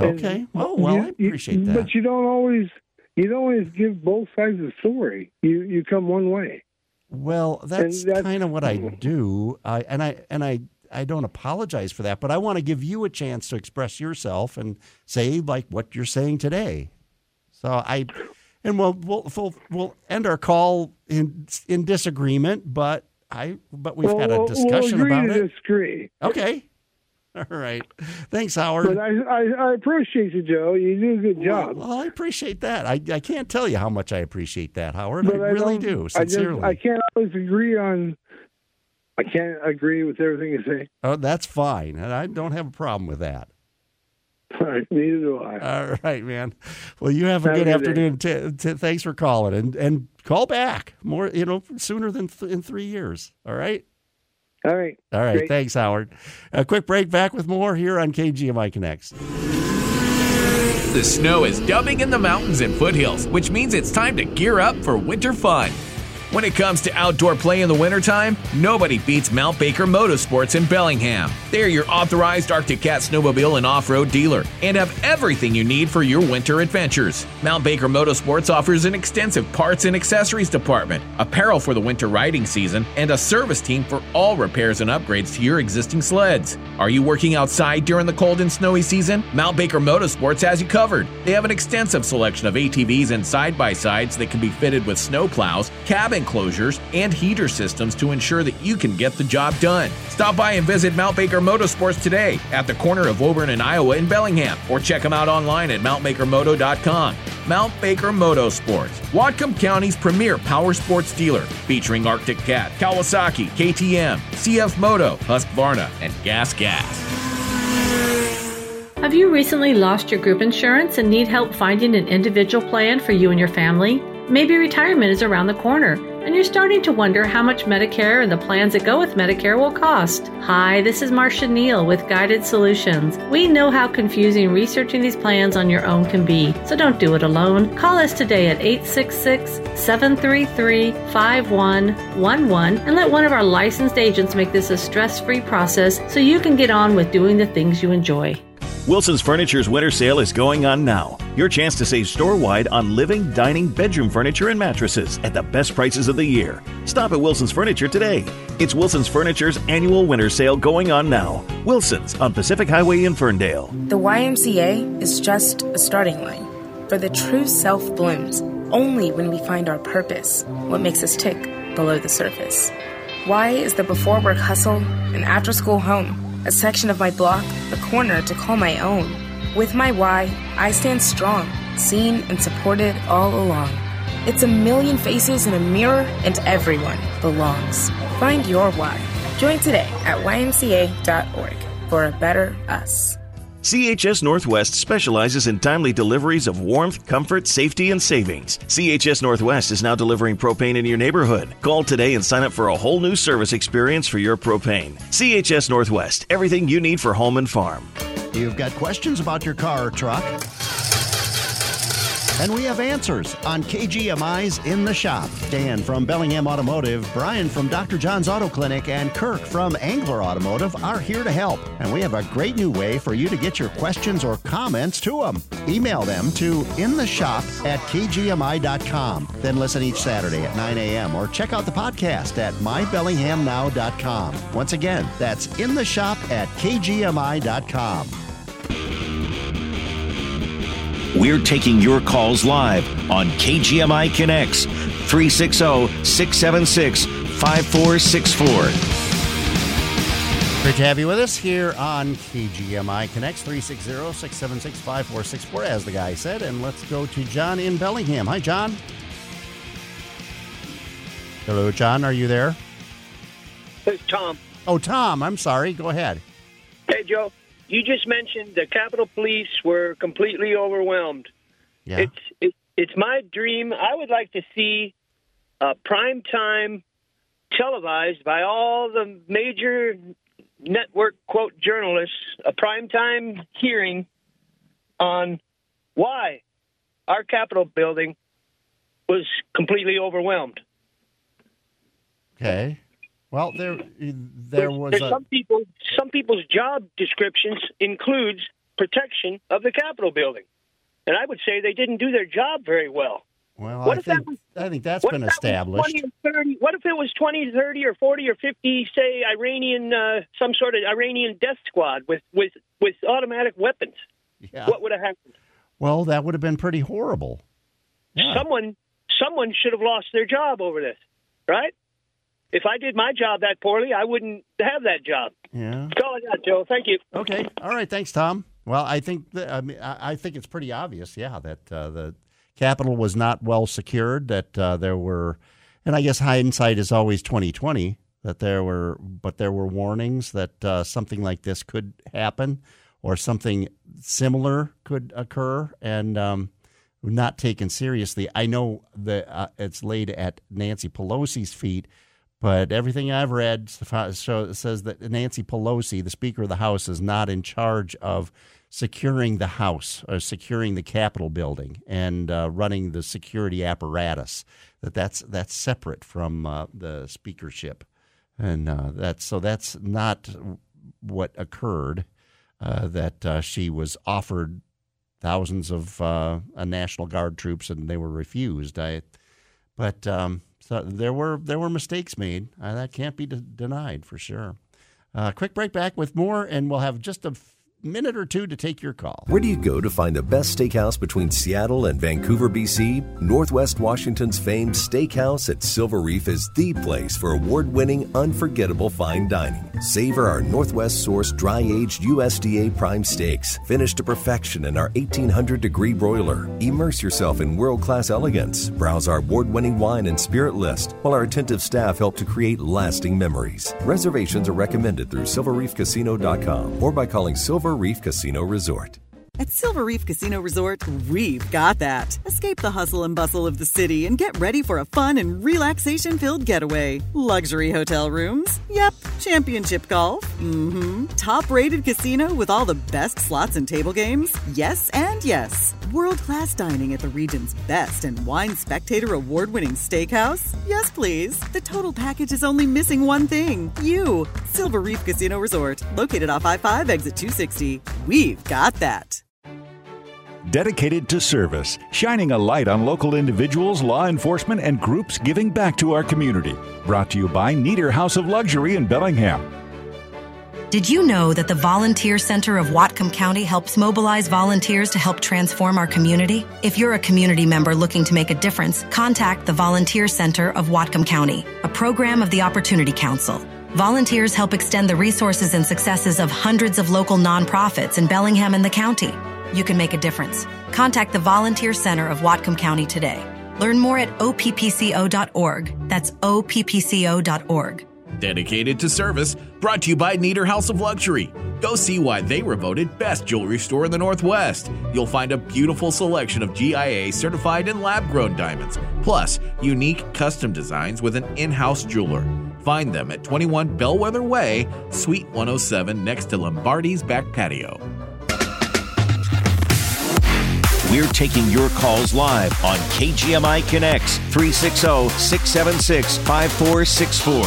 Okay. And, well, well, you, I appreciate you, that. But you don't always you don't always give both sides of the story. You you come one way. Well, that's, that's kind of what I do. I and I and I I don't apologize for that, but I want to give you a chance to express yourself and say like what you're saying today. So I and we'll we'll we'll, we'll end our call in in disagreement, but I but we've well, had a discussion we'll agree about to it. Disagree. Okay. All right. Thanks, Howard. But I, I, I appreciate you, Joe. You do a good job. Well, well I appreciate that. I, I can't tell you how much I appreciate that, Howard. But I, I really do, sincerely. I, just, I can't always agree on, I can't agree with everything you say. Oh, that's fine. And I don't have a problem with that. All right. Neither do I. All right, man. Well, you have a good, good afternoon. T- t- thanks for calling. And and call back more, you know, sooner than th- in three years. All right? All right. All right. Great. Thanks, Howard. A quick break. Back with more here on K G M I Connects. The snow is dumping in the mountains and foothills, which means it's time to gear up for winter fun. When it comes to outdoor play in the wintertime, nobody beats Mount Baker Motorsports in Bellingham. They're your authorized Arctic Cat snowmobile and off-road dealer and have everything you need for your winter adventures. Mount Baker Motorsports offers an extensive parts and accessories department, apparel for the winter riding season, and a service team for all repairs and upgrades to your existing sleds. Are you working outside during the cold and snowy season? Mount Baker Motorsports has you covered. They have an extensive selection of A T Vs and side-by-sides that can be fitted with snowplows, cabin enclosures, and heater systems to ensure that you can get the job done. Stop by and visit Mount Baker Motorsports today at the corner of Auburn and Iowa in Bellingham, or check them out online at mount baker moto dot com. Mount Baker Motorsports, Whatcom County's premier power sports dealer, featuring Arctic Cat, Kawasaki, K T M, C F Moto, Husqvarna, and Gas Gas. Have you recently lost your group insurance and need help finding an individual plan for you and your family? Maybe retirement is around the corner, and you're starting to wonder how much Medicare and the plans that go with Medicare will cost. Hi, this is Marcia Neal with Guided Solutions. We know how confusing researching these plans on your own can be, so don't do it alone. Call us today at eight six six, seven three three, five one one one and let one of our licensed agents make this a stress-free process so you can get on with doing the things you enjoy. Wilson's Furniture's winter sale is going on now. Your chance to save store-wide on living, dining, bedroom furniture, and mattresses at the best prices of the year. Stop at Wilson's Furniture today. It's Wilson's Furniture's annual winter sale going on now. Wilson's on Pacific Highway in Ferndale. The Y M C A is just a starting line, for the true self blooms only when we find our purpose, what makes us tick below the surface. Why is the before work hustle, an after school home, a section of my block, a corner to call my own? With my why, I stand strong, seen and supported all along. It's a million faces in a mirror, and everyone belongs. Find your why. Join today at Y M C A dot org for a better us. C H S Northwest specializes in timely deliveries of warmth, comfort, safety, and savings. C H S Northwest is now delivering propane in your neighborhood. Call today and sign up for a whole new service experience for your propane. C H S Northwest, everything you need for home and farm. You've got questions about your car or truck, and we have answers on K G M I's In the Shop. Dan from Bellingham Automotive, Brian from Doctor John's Auto Clinic, and Kirk from Angler Automotive are here to help. And we have a great new way for you to get your questions or comments to them. Email them to in the shop at K G M I dot com. Then listen each Saturday at nine a.m. or check out the podcast at my bellingham now dot com. Once again, that's in the shop at K G M I dot com. We're taking your calls live on K G M I Connects, three six zero, six seven six, five four six four. Great to have you with us here on K G M I Connects, three six zero, six seven six, five four six four, as the guy said. And let's go to John in Bellingham. Hi, John. Hello, John. Are you there? It's Tom. Oh, Tom. I'm sorry. Go ahead. Hey, Joe. You just mentioned the Capitol Police were completely overwhelmed. Yeah. It's it, it's my dream. I would like to see uh, prime time televised by all the major network, quote, journalists, a prime time hearing on why our Capitol building was completely overwhelmed. Okay. Well, there, there was a... some people. Some people's job descriptions includes protection of the Capitol building, and I would say they didn't do their job very well. Well, what I if think that was, I think that's been established. twenty or thirty, what if it was twenty, thirty, or forty, or fifty, say Iranian, uh, some sort of Iranian death squad with with, with automatic weapons? Yeah. What would have happened? Well, that would have been pretty horrible. Yeah. Someone, someone should have lost their job over this, right? If I did my job that poorly, I wouldn't have that job. Yeah. That's all I got, Joe. Thank you. Okay. All right. Thanks, Tom. Well, I think that, I mean, I think it's pretty obvious, yeah, that uh, the Capitol was not well secured. That uh, there were, and I guess hindsight is always twenty twenty. That there were, but there were warnings that uh, something like this could happen, or something similar could occur, and um, not taken seriously. I know that uh, it's laid at Nancy Pelosi's feet. But everything I've read says that Nancy Pelosi, the Speaker of the House, is not in charge of securing the House or securing the Capitol building and uh, running the security apparatus. That that's that's separate from uh, the speakership, and uh, that's so that's not what occurred. Uh, that uh, she was offered thousands of uh, National Guard troops and they were refused. I, but. Um, So there were there were mistakes made. Uh, that can't be de- denied for sure. Uh, quick break, back with more, and we'll have just a f- minute or two to take your call. Where do you go to find the best steakhouse between Seattle and Vancouver, B C? Northwest Washington's famed Steakhouse at Silver Reef is the place for award-winning, unforgettable fine dining. Savor our Northwest-sourced, dry-aged U S D A prime steaks, finished to perfection in our eighteen hundred degree broiler. Immerse yourself in world-class elegance. Browse our award-winning wine and spirit list, while our attentive staff help to create lasting memories. Reservations are recommended through silver reef casino dot com or by calling Silver Reef Casino Resort. At Silver Reef Casino Resort, we've got that. Escape the hustle and bustle of the city and get ready for a fun and relaxation-filled getaway. Luxury hotel rooms? Yep. Championship golf? Mm-hmm. Top-rated casino with all the best slots and table games? Yes and yes. World-class dining at the region's best and Wine Spectator award-winning steakhouse? Yes, please. The total package is only missing one thing. You. Silver Reef Casino Resort, located off I five, exit two sixty. we've got that. Dedicated to service, shining a light on local individuals, law enforcement, and groups giving back to our community. Brought to you by Neater House of Luxury in Bellingham. Did you know that the Volunteer Center of Whatcom County helps mobilize volunteers to help transform our community? If you're a community member looking to make a difference, contact the Volunteer Center of Whatcom County, a program of the Opportunity Council. Volunteers help extend the resources and successes of hundreds of local nonprofits in Bellingham and the county. You can make a difference. Contact the Volunteer Center of Whatcom County today. Learn more at O P P C O dot org. That's O P P C O dot org. Dedicated to service, brought to you by Neater House of Luxury. Go see why they were voted best jewelry store in the Northwest. You'll find a beautiful selection of G I A certified and lab-grown diamonds, plus unique custom designs with an in-house jeweler. Find them at twenty-one Bellwether Way, Suite one oh seven, next to Lombardi's back patio. We're taking your calls live on K G M I Connects, three six zero, six seven six, five four six four.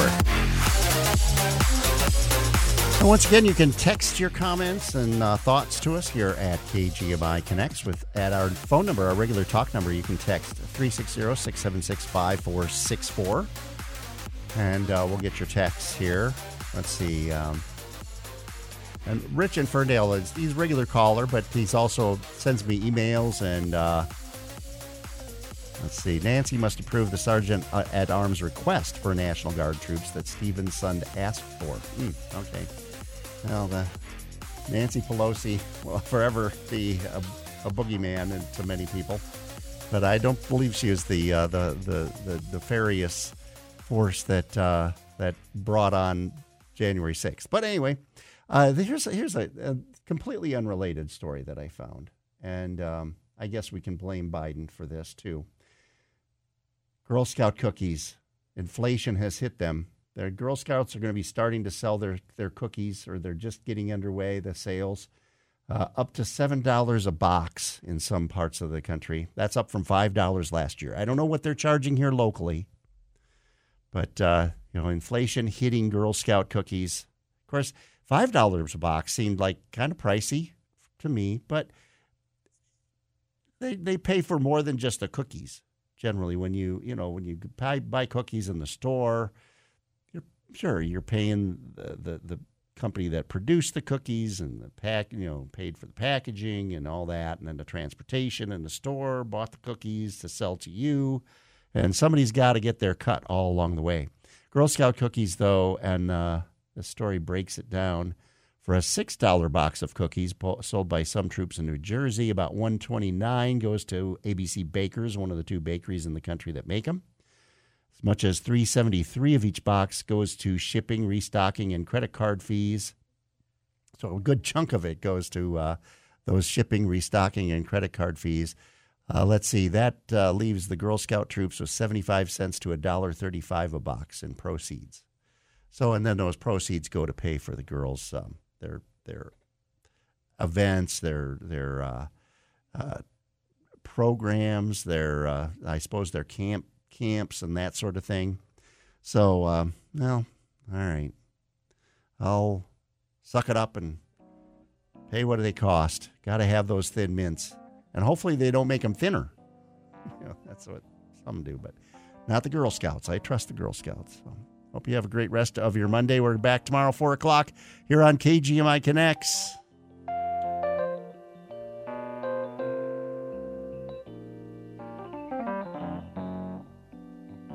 And once again, you can text your comments and uh, thoughts to us here at K G M I Connects with at our phone number, our regular talk number. You can text three six zero, six seven six, five four six four, and uh, we'll get your texts here. Let's see. Um, and Rich in Ferndale, is, he's a regular caller, but he's also sends me emails. And uh, let's see. Nancy must approve the sergeant uh, at arms request for National Guard troops that Stephen's son asked for. Mm, okay. Well, the Nancy Pelosi will forever be a, a boogeyman and to many people, but I don't believe she is the uh, the, the the nefarious force that uh, that brought on January sixth. But anyway, uh, here's a, here's a, a completely unrelated story that I found, and um, I guess we can blame Biden for this too. Girl Scout cookies, inflation has hit them. The Girl Scouts are going to be starting to sell their, their cookies, or they're just getting underway, the sales, uh, up to seven dollars a box in some parts of the country. That's up from five dollars last year. I don't know what they're charging here locally, but uh, you know, inflation hitting Girl Scout cookies. Of course, five dollars a box seemed like kind of pricey to me, but they they pay for more than just the cookies. Generally, when you you know when you buy, buy cookies in the store, sure, you're paying the, the, the company that produced the cookies and the pack, you know, paid for the packaging and all that, and then the transportation and the store bought the cookies to sell to you, and somebody's got to get their cut all along the way. Girl Scout cookies, though, and uh, the story breaks it down. For a six dollars box of cookies sold by some troops in New Jersey, about one hundred twenty-nine dollars goes to A B C Bakers, one of the two bakeries in the country that make them. As much as three hundred seventy-three dollars of each box goes to shipping, restocking, and credit card fees. So a good chunk of it goes to uh, those shipping, restocking, and credit card fees. Uh, let's see, that uh, leaves the Girl Scout troops with seventy-five cents to one dollar thirty-five a box in proceeds. So, and then those proceeds go to pay for the girls' um, their their events, their their uh, uh, programs, their uh, I suppose their camp. camps and that sort of thing. So, um, well, all right. I'll suck it up and pay what do they cost. Got to have those thin mints. And hopefully they don't make them thinner. You know, that's what some do, but not the Girl Scouts. I trust the Girl Scouts. So hope you have a great rest of your Monday. We're back tomorrow, four o'clock, here on K G M I Connects.